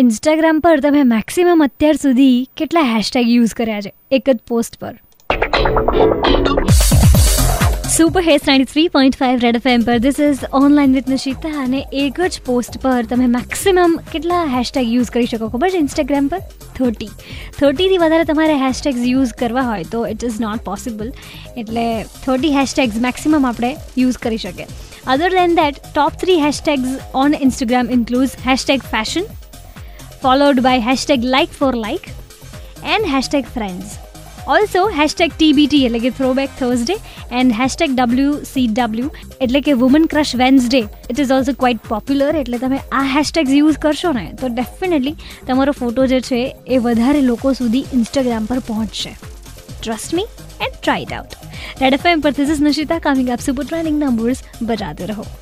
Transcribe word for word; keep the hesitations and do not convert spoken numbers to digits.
Instagram પર તમે maximum અત્યાર સુધી કેટલા હેશટેગ યુઝ કર્યા છે એક જ પોસ્ટ પર? Super hits ninety three point five red FM પર this is online with Nishita, અને એક જ પોસ્ટ પર તમે મેક્સિમમ કેટલા હેશટેગ યુઝ કરી શકો ખબર છે? ઇન્સ્ટાગ્રામ પર થર્ટી થર્ટીથી વધારે તમારે હેશટેગ્સ યુઝ કરવા હોય તો ઇટ ઇઝ નોટ પોસિબલ. એટલે થર્ટી હેશટેગ્સ મેક્સિમમ આપણે યુઝ કરી શકીએ. Other than that top three hashtags on Instagram includes hashtag fashion, followed by hashtag like for like and hashtag friends. Also hashtag T B T એટલે કે throwback Thursday and hashtag W C W એટલે કે woman crush Wednesday. It is also quite popular. એટલે તમે આ hashtags use કરશો ને તો definitely તમારો ફોટો જે છે એ વધારે લોકો સુધી ઇન્સ્ટાગ્રામ પર પહોંચશે. Trust me and try it out. Red F M પર this is Nishita coming up super trending numbers. બજાતે રહો.